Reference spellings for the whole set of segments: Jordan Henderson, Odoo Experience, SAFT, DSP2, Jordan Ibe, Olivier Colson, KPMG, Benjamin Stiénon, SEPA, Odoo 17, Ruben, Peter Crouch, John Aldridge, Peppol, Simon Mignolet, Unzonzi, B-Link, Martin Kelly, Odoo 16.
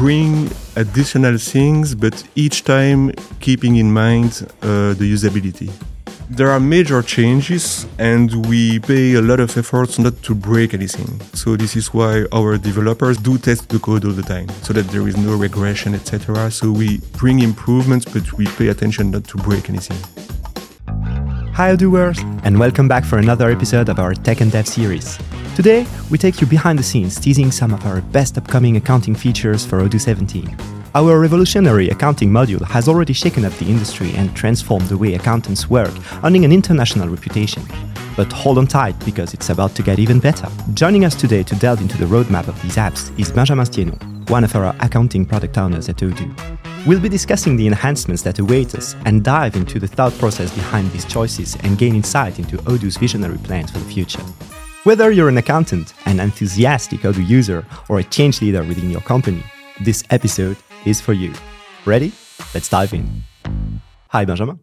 bring additional things, but each time keeping in mind the usability. There are major changes and we pay a lot of efforts not to break anything. So this is why our developers do test the code all the time so that there is no regression, etc. So we bring improvements, but we pay attention not to break anything. Hi Odoers, and welcome back for another episode of our Tech and Dev series. Today, we take you behind the scenes teasing some of our best upcoming accounting features for Odoo 17. Our revolutionary accounting module has already shaken up the industry and transformed the way accountants work, earning an international reputation. But hold on tight, because it's about to get even better. Joining us today to delve into the roadmap of these apps is Benjamin Stiénon, one of our accounting product owners at Odoo. We'll be discussing the enhancements that await us and dive into the thought process behind these choices and gain insight into Odoo's visionary plans for the future. Whether you're an accountant, an enthusiastic Odoo user, or a change leader within your company, this episode is for you. Ready? Let's dive in. Hi, Benjamin.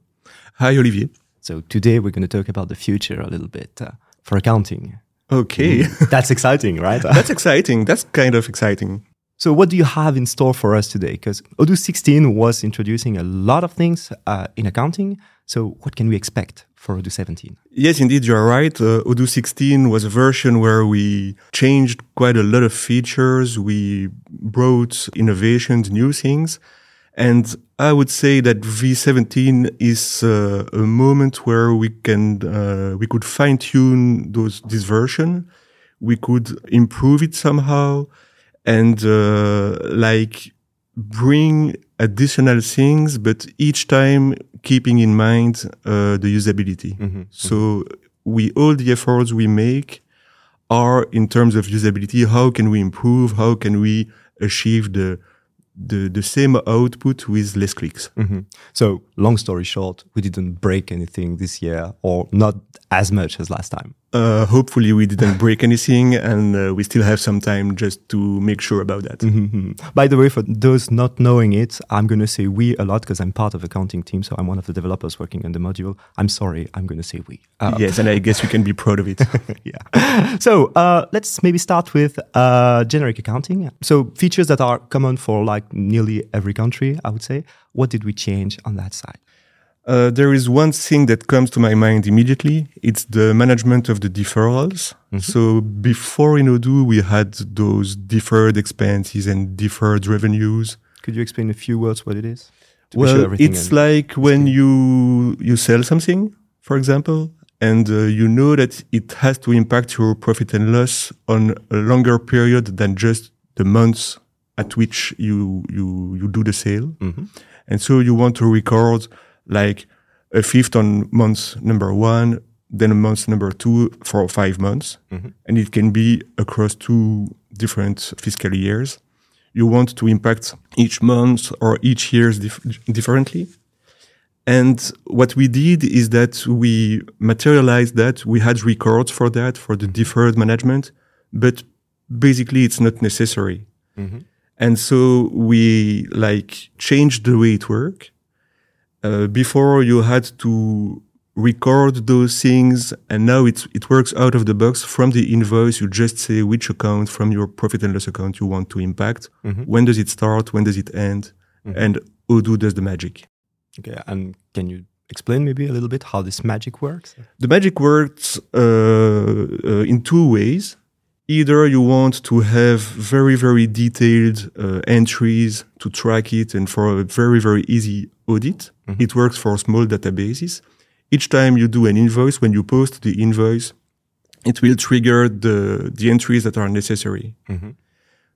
Hi, Olivier. So today we're going to talk about the future a little bit for accounting. Okay. That's exciting, right? That's exciting. That's kind of exciting. So what do you have in store for us today? Because Odoo 16 was introducing a lot of things in accounting. So what can we expect for Odoo 17? Yes, indeed, you're right. Odoo 16 was a version where we changed quite a lot of features. We brought innovations, new things. And I would say that V17 is a moment where we could fine-tune this version. We could improve it somehow. And bring additional things, but each time keeping in mind the usability. Mm-hmm. So all the efforts we make are in terms of usability. How can we improve? How can we achieve the same output with less clicks? Mm-hmm. So long story short, we didn't break anything this year, or not as much as last time. Hopefully we didn't break anything, and we still have some time just to make sure about that. Mm-hmm. By the way, for those not knowing it, I'm going to say we a lot because I'm part of the accounting team, so I'm one of the developers working on the module. I'm sorry, I'm going to say we. Yes, and I guess we can be proud of it. Yeah. So let's maybe start with generic accounting. So features that are common for nearly every country, I would say. What did we change on that side? There is one thing that comes to my mind immediately. It's the management of the deferrals. Mm-hmm. So before in Odoo, we had those deferred expenses and deferred revenues. Could you explain in a few words what it is? It's like when you sell something, for example, and you know that it has to impact your profit and loss on a longer period than just the months at which you do the sale. Mm-hmm. And so you want to record a fifth on month number 1, then a month number 2 for 5 months. Mm-hmm. And it can be across 2 different fiscal years. You want to impact each month or each year differently. And what we did is that we materialized that. We had records for that, for the deferred management, but basically it's not necessary. Mm-hmm. And so we changed the way it worked. Before you had to record those things, and now it works out of the box from the invoice. You just say which account from your profit and loss account you want to impact. Mm-hmm. When does it start? When does it end? Mm-hmm. And Odoo does the magic. Okay, and can you explain maybe a little bit how this magic works? The magic works in 2 ways. Either you want to have very, very detailed entries to track it and for a very, very easy audit. Mm-hmm. It works for small databases. Each time you do an invoice, when you post the invoice, it will trigger the entries that are necessary. Mm-hmm.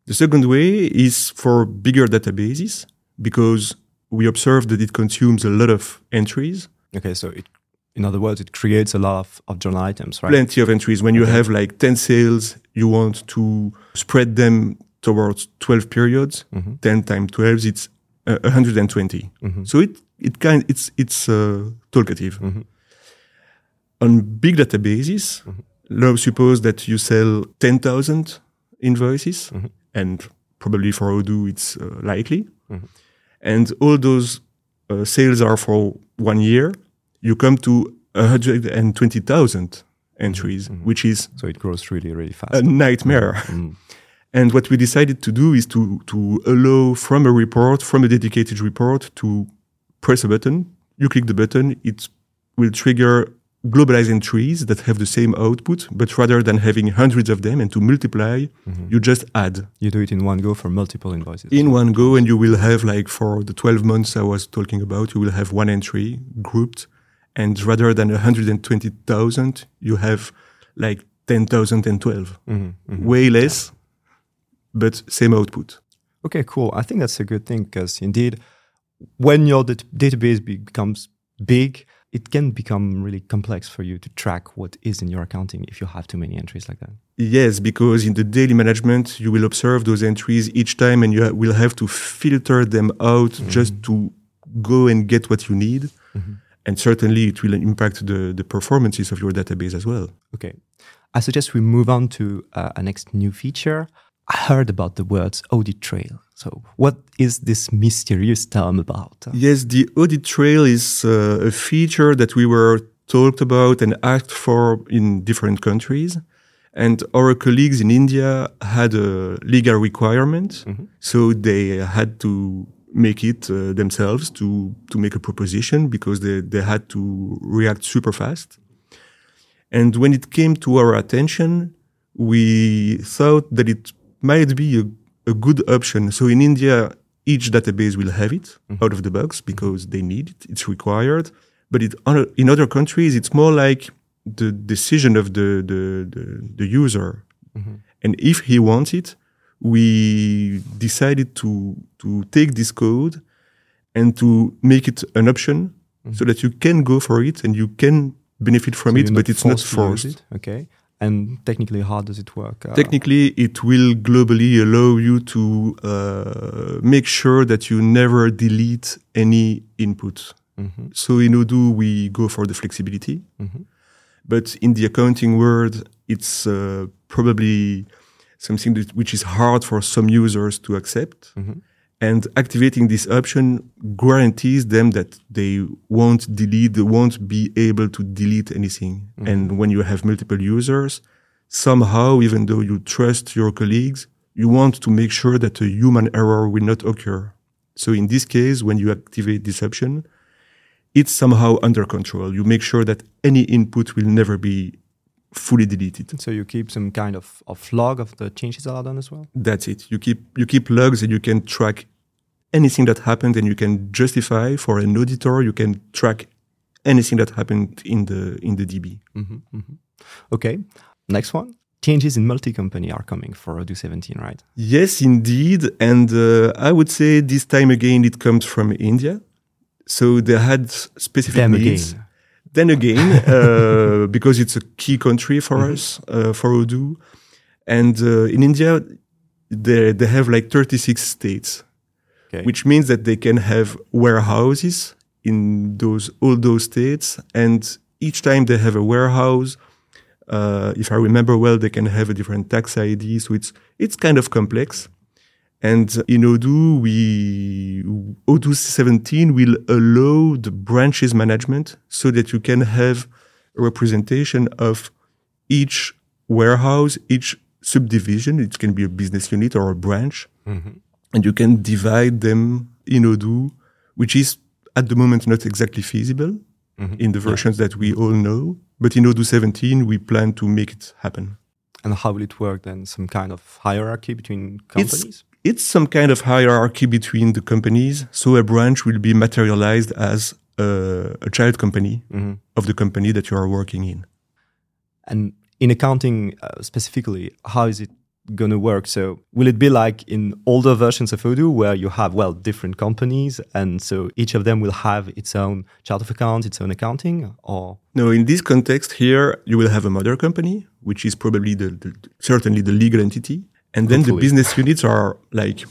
The second way is for bigger databases, because we observe that it consumes a lot of entries. Okay, so in other words, it creates a lot of journal items, right? Plenty of entries. When you have 10 sales, you want to spread them towards 12 periods. Mm-hmm. 10 times 12, it's 120. Mm-hmm. So it's talkative. Mm-hmm. On big databases, mm-hmm. Now suppose that you sell 10,000 invoices, mm-hmm. and probably for Odoo it's likely. Mm-hmm. And all those sales are for 1 year. You come to 120,000 entries, mm-hmm. which is... So it grows really, really fast. A nightmare. Mm-hmm. And what we decided to do is to allow from a report, from a dedicated report, to press a button. You click the button, it will trigger globalized entries that have the same output, but rather than having hundreds of them and to multiply, you just add. You do it in one go for multiple invoices. In one go, and you will have, like for the 12 months I was talking about, you will have one entry grouped, and rather than 120,000, you have like 10,012. Way less, but same output. Okay, cool. I think that's a good thing, because indeed, when your database becomes big, it can become really complex for you to track what is in your accounting if you have too many entries like that. Yes, because in the daily management, you will observe those entries each time and you will have to filter them out just to go and get what you need. And certainly it will impact the performances of your database as well. Okay. I suggest we move on to a next new feature. I heard about the words audit trail. So what is this mysterious term about? Yes, the audit trail is a feature that we were talked about and asked for in different countries. And our colleagues in India had a legal requirement. So they had to make it themselves to make a proposition, because they had to react super fast. And when it came to our attention, we thought that it might be a good option. So in India, each database will have it out of the box because they need it. It's required. But in other countries, it's more like the decision of the user. And if he wants it, we decided to take this code and to make it an option so that you can go for it and you can benefit from it, but it's not forced. Okay. And technically, how does it work? Technically, it will globally allow you to make sure that you never delete any input. So in Odoo, we go for the flexibility. But in the accounting world, it's probably something which is hard for some users to accept. And activating this option guarantees them that they won't be able to delete anything. And when you have multiple users, somehow, even though you trust your colleagues, you want to make sure that a human error will not occur. So in this case, when you activate this option, it's somehow under control. You make sure that any input will never be fully deleted. So you keep some kind of log of the changes that are done as well? That's it. You keep logs, and you can track anything that happened, and you can justify for an auditor, you can track anything that happened in the DB. Okay, next one. Changes in multi-company are coming for Odoo 17, right? Yes, indeed. And I would say this time again, it comes from India. So they had specific needs. Then again, because it's a key country for us, for Odoo. And in India, they have like 36 states, which means that they can have warehouses in all those states. And each time they have a warehouse, if I remember well, they can have a different tax ID. So it's kind of complex. And in Odoo, Odoo 17 will allow the branches management so that you can have a representation of each warehouse, each subdivision. It can be a business unit or a branch. And you can divide them in Odoo, which is at the moment not exactly feasible in the versions that we all know. But in Odoo 17, we plan to make it happen. And how will it work then? Some kind of hierarchy between companies? It's some kind of hierarchy between the companies. So a branch will be materialized as a child company of the company that you are working in. And in accounting specifically, how is it going to work? So will it be like in older versions of Odoo where you have, different companies, and so each of them will have its own chart of accounts, its own accounting? Or no, in this context here, you will have a mother company, which is probably certainly the legal entity. And then the business units are like,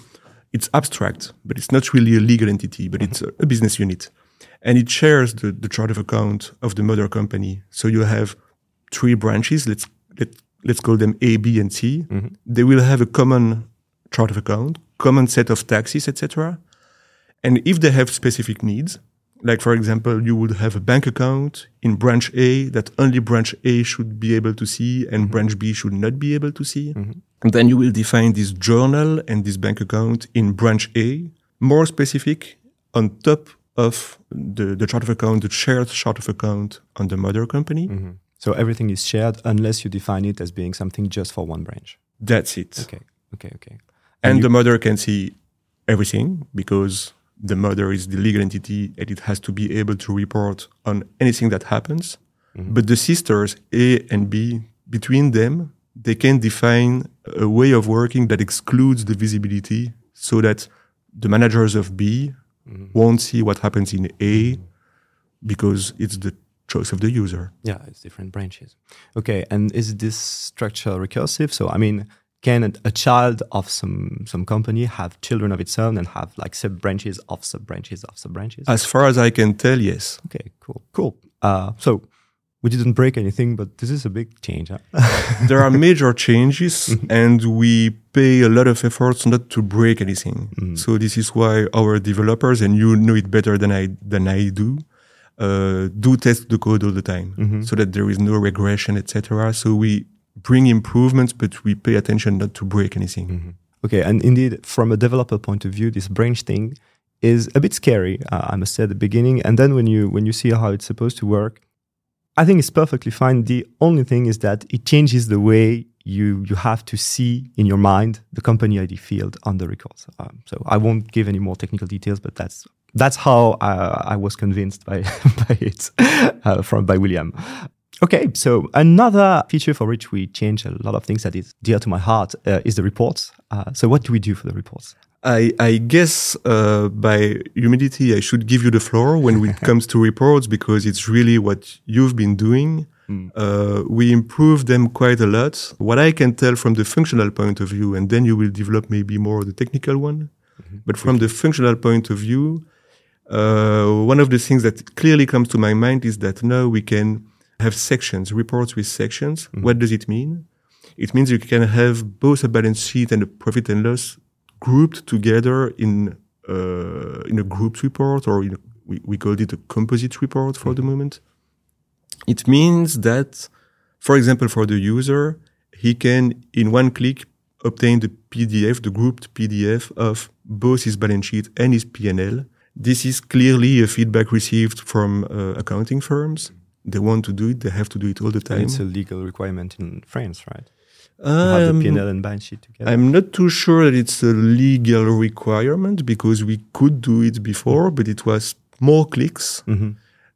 it's abstract, but it's not really a legal entity, but it's a business unit. And it shares the chart of account of the mother company. So you have three branches, let's call them A, B, and C. They will have a common chart of account, common set of taxes, etc. And if they have specific needs, Like, for example, you would have a bank account in branch A that only branch A should be able to see and mm-hmm. branch B should not be able to see. Mm-hmm. And then you will define this journal and this bank account in branch A, more specific on top of the chart of account, the shared chart of account on the mother company. Mm-hmm. So everything is shared unless you define it as being something just for one branch. That's it. Okay. And the mother can see everything because the mother is the legal entity and it has to be able to report on anything that happens. Mm-hmm. But the sisters, A and B, between them, they can define a way of working that excludes the visibility so that the managers of B mm-hmm. won't see what happens in A mm-hmm. because it's the choice of the user. Yeah, it's different branches. Okay, and is this structure recursive? So, I mean, can a child of some company have children of its own and have like sub-branches of sub-branches of sub-branches? As far as I can tell, yes. Okay, cool. So we didn't break anything, but this is a big change. Huh? There are major changes and we pay a lot of efforts not to break anything. Mm-hmm. So this is why our developers, and you know it better than I do test the code all the time mm-hmm. so that there is no regression, etc. So we bring improvements, but we pay attention not to break anything. Mm-hmm. Okay, and indeed, from a developer point of view, this branch thing is a bit scary, I must say, at the beginning. And then when you see how it's supposed to work, I think it's perfectly fine. The only thing is that it changes the way you have to see in your mind the company ID field on the records. So I won't give any more technical details, but that's how I was convinced by it by William. Okay, so another feature for which we change a lot of things that is dear to my heart is the reports. So what do we do for the reports? I guess by humility, I should give you the floor when it comes to reports because it's really what you've been doing. Mm. We improve them quite a lot. What I can tell from the functional point of view, and then you will develop maybe more the technical one, mm-hmm. but from the functional point of view, one of the things that clearly comes to my mind is that now we can have sections, reports with sections. Mm-hmm. What does it mean? It means you can have both a balance sheet and a profit and loss grouped together in a grouped report, or we called it a composite report for mm-hmm. the moment. It means that, for example, for the user, he can, in one click, obtain the PDF, the grouped PDF of both his balance sheet and his P&L. This is clearly a feedback received from accounting firms. They want to do it. They have to do it all the time. And it's a legal requirement in France, right? To have the P&L and balance sheet together. I'm not too sure that it's a legal requirement because we could do it before, mm-hmm. but it was more clicks, mm-hmm.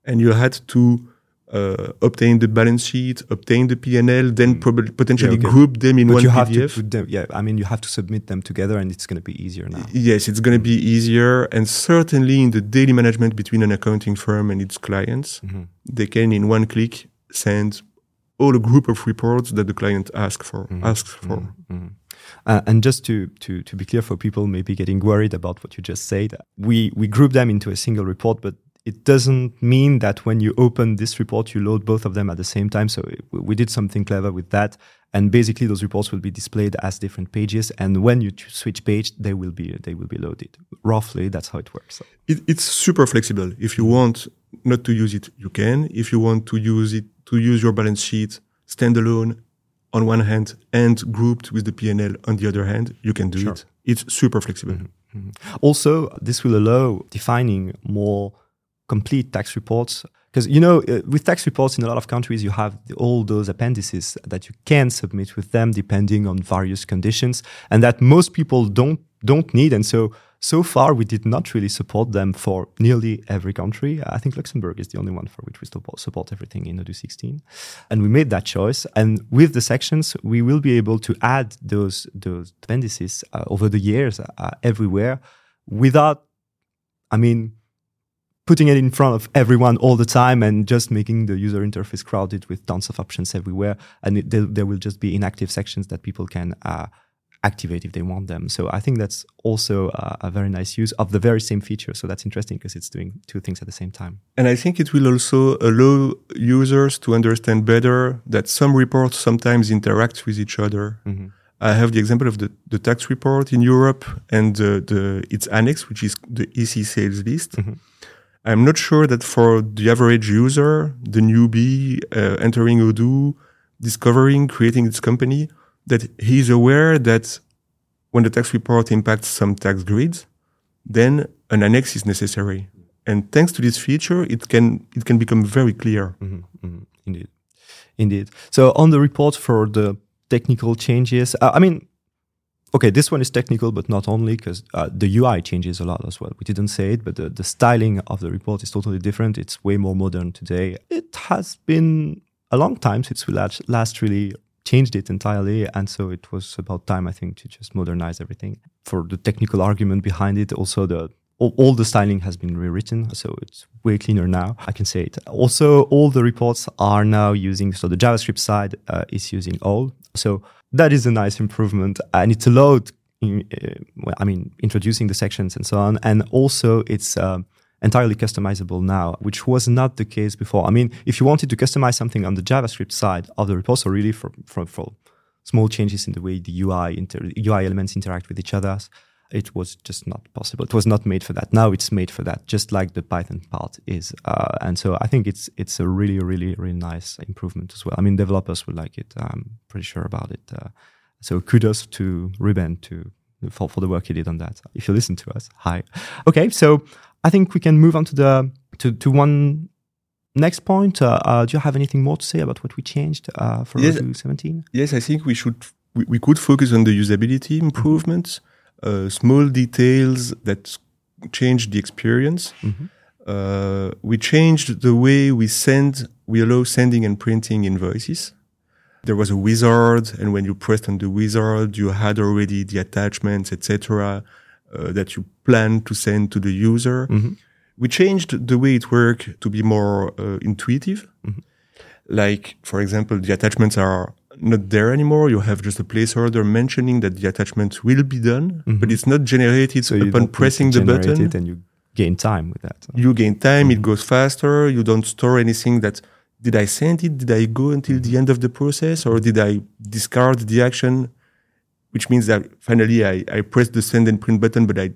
and you had to obtain the balance sheet, obtain the P&L, then mm-hmm. potentially group them in but one you have PDF. To put them, yeah, I mean, you have to submit them together, and it's going to be easier now. Yes, it's going to be easier, and certainly in the daily management between an accounting firm and its clients, mm-hmm. they can in one click send all a group of reports that the client asks for. Mm-hmm. And just to be clear for people maybe getting worried about what you just said, we group them into a single report, but it doesn't mean that when you open this report, you load both of them at the same time. So we did something clever with that. And basically, those reports will be displayed as different pages. And when you switch page, they will be loaded. Roughly, that's how it works. It's super flexible. If you want not to use it, you can. If you want to use it, to use your balance sheet standalone on one hand and grouped with the P&L on the other hand, you can do it. It's super flexible. Mm-hmm. Mm-hmm. Also, this will allow defining more complete tax reports. Because, you know, with tax reports in a lot of countries, you have all those appendices that you can submit with them depending on various conditions and that most people don't need. And so far, we did not really support them for nearly every country. I think Luxembourg is the only one for which we support everything in Odoo 16. And we made that choice. And with the sections, we will be able to add those appendices over the years everywhere without, I mean, putting it in front of everyone all the time and just making the user interface crowded with tons of options everywhere. And there will just be inactive sections that people can activate if they want them. So I think that's also a very nice use of the very same feature. So that's interesting because it's doing two things at the same time. And I think it will also allow users to understand better that some reports sometimes interact with each other. Mm-hmm. I have the example of the tax report in Europe and its annex, which is the EC sales list. Mm-hmm. I'm not sure that for the average user, the newbie entering Odoo, discovering, creating its company, that he's aware that when the tax report impacts some tax grids, then an annex is necessary. And thanks to this feature, it can become very clear. Mm-hmm, mm-hmm. Indeed. So on the report for the technical changes, okay, this one is technical, but not only, because the UI changes a lot as well. We didn't say it, but the styling of the report is totally different. It's way more modern today. It has been a long time since we last really changed it entirely, and so it was about time, I think, to just modernize everything. For the technical argument behind it, also all the styling has been rewritten, so it's way cleaner now. I can say it. Also, all the reports are now using, so the JavaScript side is using all. So that is a nice improvement, and it's allowed, introducing the sections and so on. And also, it's entirely customizable now, which was not the case before. I mean, if you wanted to customize something on the JavaScript side of the report, so really for small changes in the way the UI elements interact with each other, it was just not possible. It was not made for that. Now it's made for that, just like the Python part is. And so I think it's a really, really, really nice improvement as well. I mean, developers would like it. I'm pretty sure about it. So kudos to Ruben for the work he did on that. If you listen to us, hi. Okay, so I think we can move on to the one next point. Do you have anything more to say about what we changed for Odoo 17? Yes, I think we could focus on the usability improvements. Mm-hmm. Small details that change the experience. Mm-hmm. We changed the way we allow sending and printing invoices. There was a wizard, and when you pressed on the wizard, you had already the attachments, etc., that you planned to send to the user. Mm-hmm. We changed the way it worked to be more intuitive. Mm-hmm. Like, for example, the attachments are not there anymore. You have just a placeholder mentioning that the attachment will be done, mm-hmm. but it's not generated so upon pressing the button. It and you gain time with that. You gain time, mm-hmm. it goes faster. You don't store anything that, did I send it? Did I go until the end of the process? Or did I discard the action? Which means that finally I pressed the send and print button, but I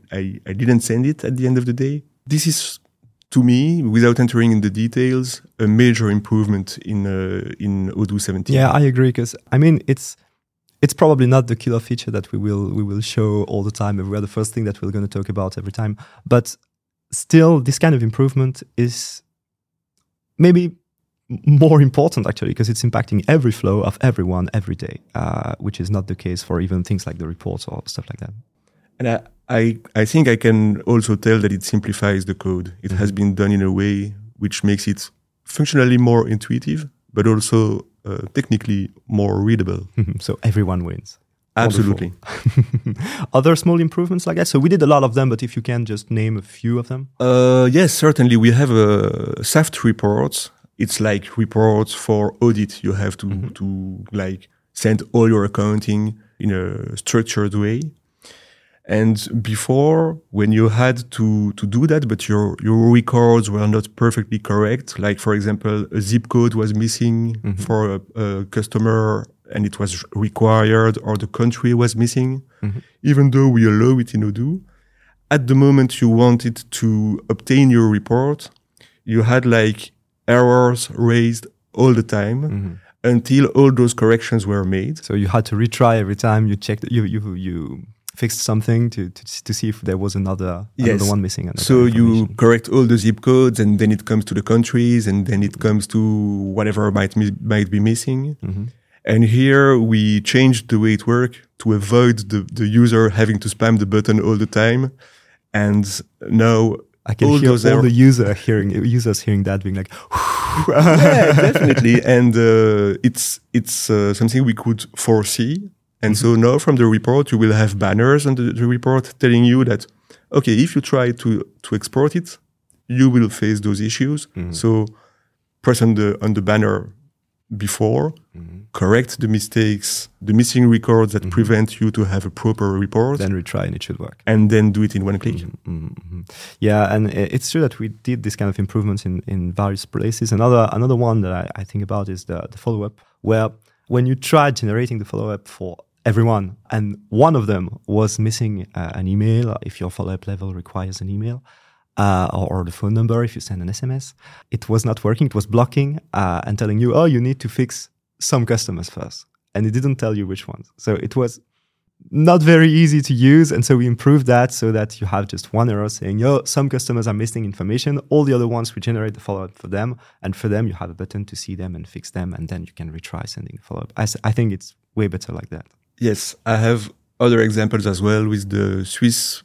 didn't send it at the end of the day. This is, to me, without entering in the details, a major improvement in Odoo 17. Yeah, I agree, because it's probably not the killer feature that we will show all the time everywhere, the first thing that we're going to talk about every time. But still, this kind of improvement is maybe more important, actually, because it's impacting every flow of everyone every day, which is not the case for even things like the reports or stuff like that. And I think I can also tell that it simplifies the code. It mm-hmm. has been done in a way which makes it functionally more intuitive, but also technically more readable. Mm-hmm. So everyone wins. Absolutely. Other small improvements like that? So we did a lot of them, but if you can just name a few of them. Yes, certainly. We have SAFT reports. It's like reports for audit. You have to, mm-hmm. to send all your accounting in a structured way. And before, when you had to do that, but your records were not perfectly correct, like, for example, a zip code was missing mm-hmm. for a customer and it was required, or the country was missing, mm-hmm. even though we allow it in Odoo, at the moment you wanted to obtain your report, you had errors raised all the time. Mm-hmm. until all those corrections were made. So you had to retry every time you checked, you fixed something to see if there was another one missing. So you correct all the zip codes, and then it comes to the countries, and then it comes to whatever might be missing. Mm-hmm. And here we changed the way it worked to avoid the user having to spam the button all the time. And now I can hear all the users hearing that, being like, yeah, definitely. And it's something we could foresee. And mm-hmm. so now from the report, you will have banners on the report telling you that, okay, if you try to export it, you will face those issues. Mm-hmm. So press on the banner before, mm-hmm. correct the mistakes, the missing records that mm-hmm. prevent you to have a proper report. Then retry and it should work. And then do it in one click. Mm-hmm. Mm-hmm. Yeah, and it's true that we did this kind of improvements in various places. Another one that I think about is the follow-up, where when you try generating the follow-up for everyone, and one of them was missing an email, if your follow-up level requires an email, or the phone number if you send an SMS. It was not working. It was blocking and telling you, oh, you need to fix some customers first. And it didn't tell you which ones. So it was not very easy to use. And so we improved that so that you have just one error saying, oh, some customers are missing information. All the other ones, we generate the follow-up for them. And for them, you have a button to see them and fix them. And then you can retry sending the follow-up. I think it's way better like that. Yes, I have other examples as well with the Swiss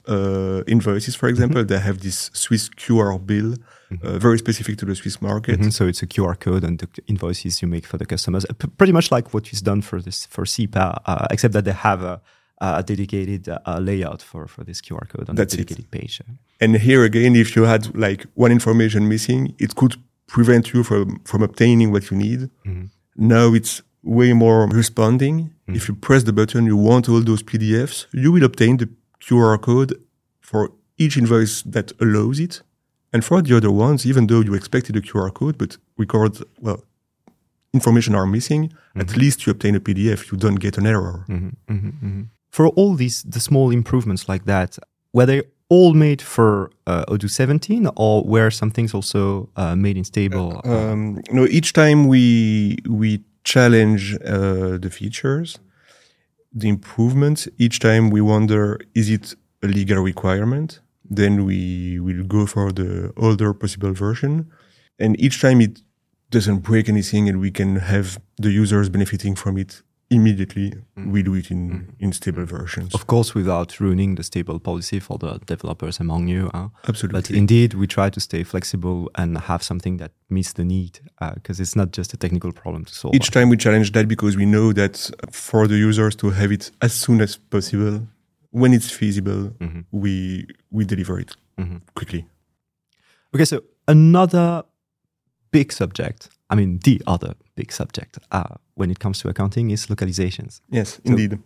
invoices, for example. Mm-hmm. They have this Swiss QR bill, mm-hmm. Very specific to the Swiss market. Mm-hmm. So it's a QR code and the invoices you make for the customers, pretty much like what is done for SEPA, except that they have a dedicated layout for this QR code on the dedicated page. And here again, if you had like one information missing, it could prevent you from obtaining what you need. Mm-hmm. Now it's way more responding. Mm-hmm. If you press the button, you want all those PDFs, you will obtain the QR code for each invoice that allows it. And for the other ones, even though you expected a QR code, but information are missing, mm-hmm. at least you obtain a PDF, you don't get an error. Mm-hmm. Mm-hmm. Mm-hmm. For all the small improvements like that, were they all made for Odoo 17 or were some things also made in stable? No, each time we challenge the features, the improvements. Each time we wonder, is it a legal requirement? Then we will go for the older possible version. And each time it doesn't break anything and we can have the users benefiting from it immediately, mm-hmm. we do it in stable versions. Of course, without ruining the stable policy for the developers among you. Huh? Absolutely. But indeed, we try to stay flexible and have something that meets the need because it's not just a technical problem to solve. Each time we challenge that because we know that for the users to have it as soon as possible, when it's feasible, mm-hmm. we deliver it mm-hmm. quickly. Okay, so another big subject, the other big subject when it comes to accounting is localizations. Yes, so indeed.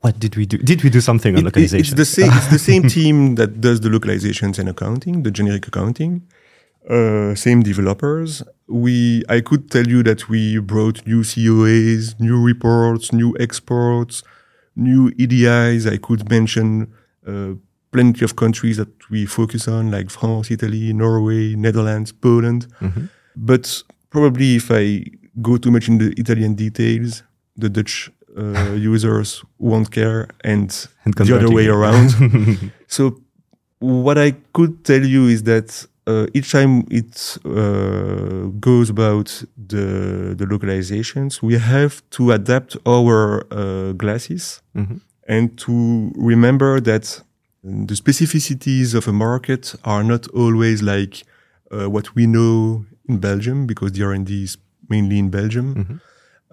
What did we do? Did we do something on localizations? It's the same team that does the localizations and accounting, the generic accounting, same developers. I could tell you that we brought new COAs, new reports, new exports, new EDIs. I could mention plenty of countries that we focus on, like France, Italy, Norway, Netherlands, Poland. Mm-hmm. But probably if I go too much in the Italian details, the Dutch users won't care and the other way around. So what I could tell you is that each time it goes about the localizations, we have to adapt our glasses mm-hmm. and to remember that the specificities of a market are not always like what we know in Belgium, because the R&D is mainly in Belgium.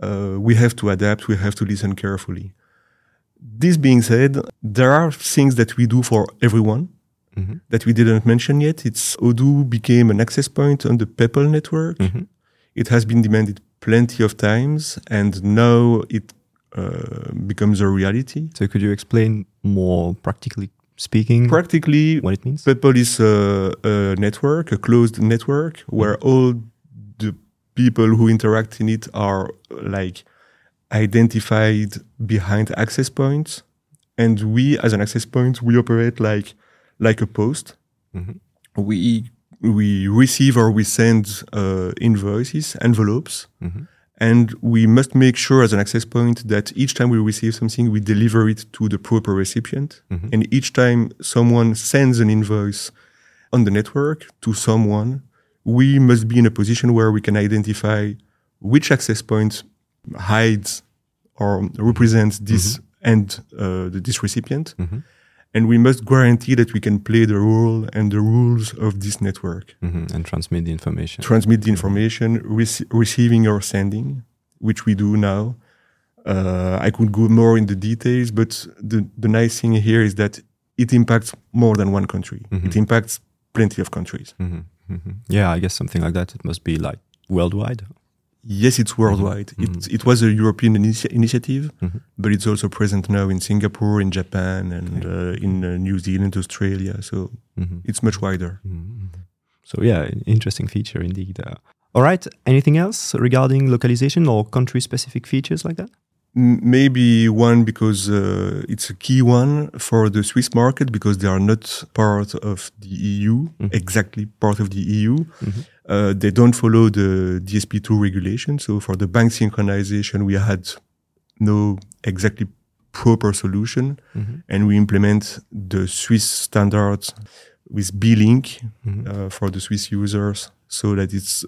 Mm-hmm. We have to adapt, we have to listen carefully. This being said, there are things that we do for everyone mm-hmm. that we didn't mention yet. Odoo became an access point on the Peppol network. Mm-hmm. It has been demanded plenty of times, and now it becomes a reality. So could you explain more practically speaking, what it means? Peppol is a network, a closed network, where all the people who interact in it are like identified behind access points. And we, as an access point, we operate like a post. Mm-hmm. We receive or we send invoices, envelopes, mm-hmm. and we must make sure as an access point that each time we receive something, we deliver it to the proper recipient. Mm-hmm. And each time someone sends an invoice on the network to someone, we must be in a position where we can identify which access point hides or represents this mm-hmm. and this recipient. Mm-hmm. And we must guarantee that we can play the role and the rules of this network. Mm-hmm. And transmit the information. Receiving or sending, which we do now. I could go more in the details, but the nice thing here is that it impacts more than one country. Mm-hmm. It impacts plenty of countries. Mm-hmm. Mm-hmm. Yeah, I guess something like that. It must be like worldwide. Yes, it's worldwide. Mm-hmm. It was a European initiative, mm-hmm. but it's also present now in Singapore, in Japan, and in New Zealand, Australia. So mm-hmm. it's much wider. Mm-hmm. So yeah, interesting feature indeed. All right. Anything else regarding localization or country-specific features like that? Maybe one because it's a key one for the Swiss market because they are not part of the EU, mm-hmm. exactly part of the EU. Mm-hmm. They don't follow the DSP2 regulation. So for the bank synchronization, we had no exactly proper solution. Mm-hmm. And we implement the Swiss standards with B-Link mm-hmm. For the Swiss users. So that it's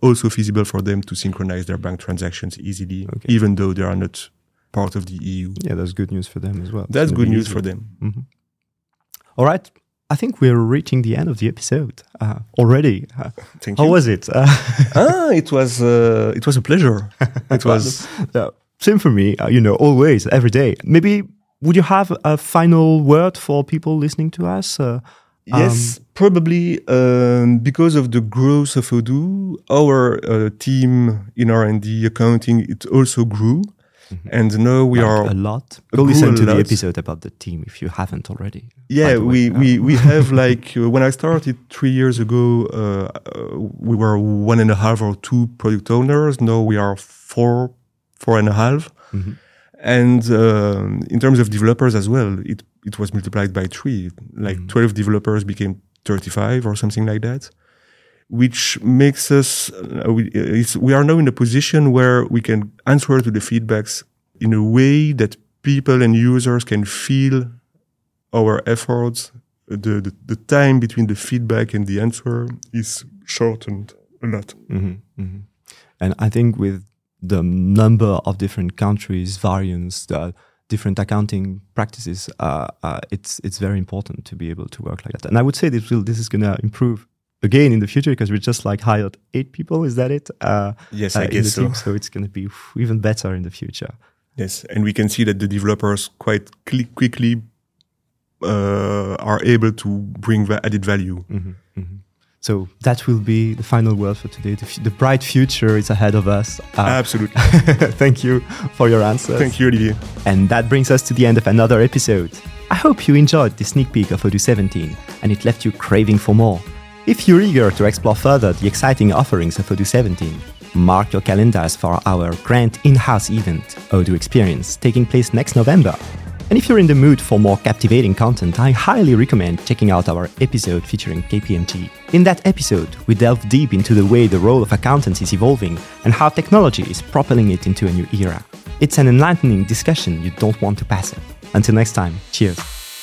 also feasible for them to synchronize their bank transactions easily, okay. even though they are not part of the EU. Yeah, that's good news for them as well. That's good news for them. Mm-hmm. All right. I think we're reaching the end of the episode already. Thank you. How was it? It was a pleasure. It was same for me, always, every day. Maybe would you have a final word for people listening to us? Yes, probably because of the growth of Odoo, our team in R&D accounting, it also grew. Mm-hmm. And now we are a lot. Go listen to the episode about the team if you haven't already. Yeah, we have when I started 3 years ago, we were 1.5 or 2 product owners. Now we are 4.5. Mm-hmm. And in terms of developers as well, it was multiplied by 3, mm-hmm. 12 developers became 35 or something like that, which makes us, we are now in a position where we can answer to the feedbacks in a way that people and users can feel our efforts. The time between the feedback and the answer is shortened a lot. Mm-hmm. Mm-hmm. And I think with the number of different countries, variants, different accounting practices, it's very important to be able to work like that. And I would say this is going to improve again in the future because we just hired 8 people. Is that it? Yes, I guess so. So it's going to be even better in the future. Yes, and we can see that the developers quite quickly are able to bring added value. Mm-hmm, mm-hmm. So that will be the final word for today. The bright future is ahead of us. Absolutely. Thank you for your answers. Thank you, Olivier. And that brings us to the end of another episode. I hope you enjoyed the sneak peek of Odoo 17 and it left you craving for more. If you're eager to explore further the exciting offerings of Odoo 17, mark your calendars for our grand in-house event, Odoo Experience, taking place next November. And if you're in the mood for more captivating content, I highly recommend checking out our episode featuring KPMG. In that episode, we delve deep into the way the role of accountants is evolving and how technology is propelling it into a new era. It's an enlightening discussion you don't want to pass up. Until next time, cheers.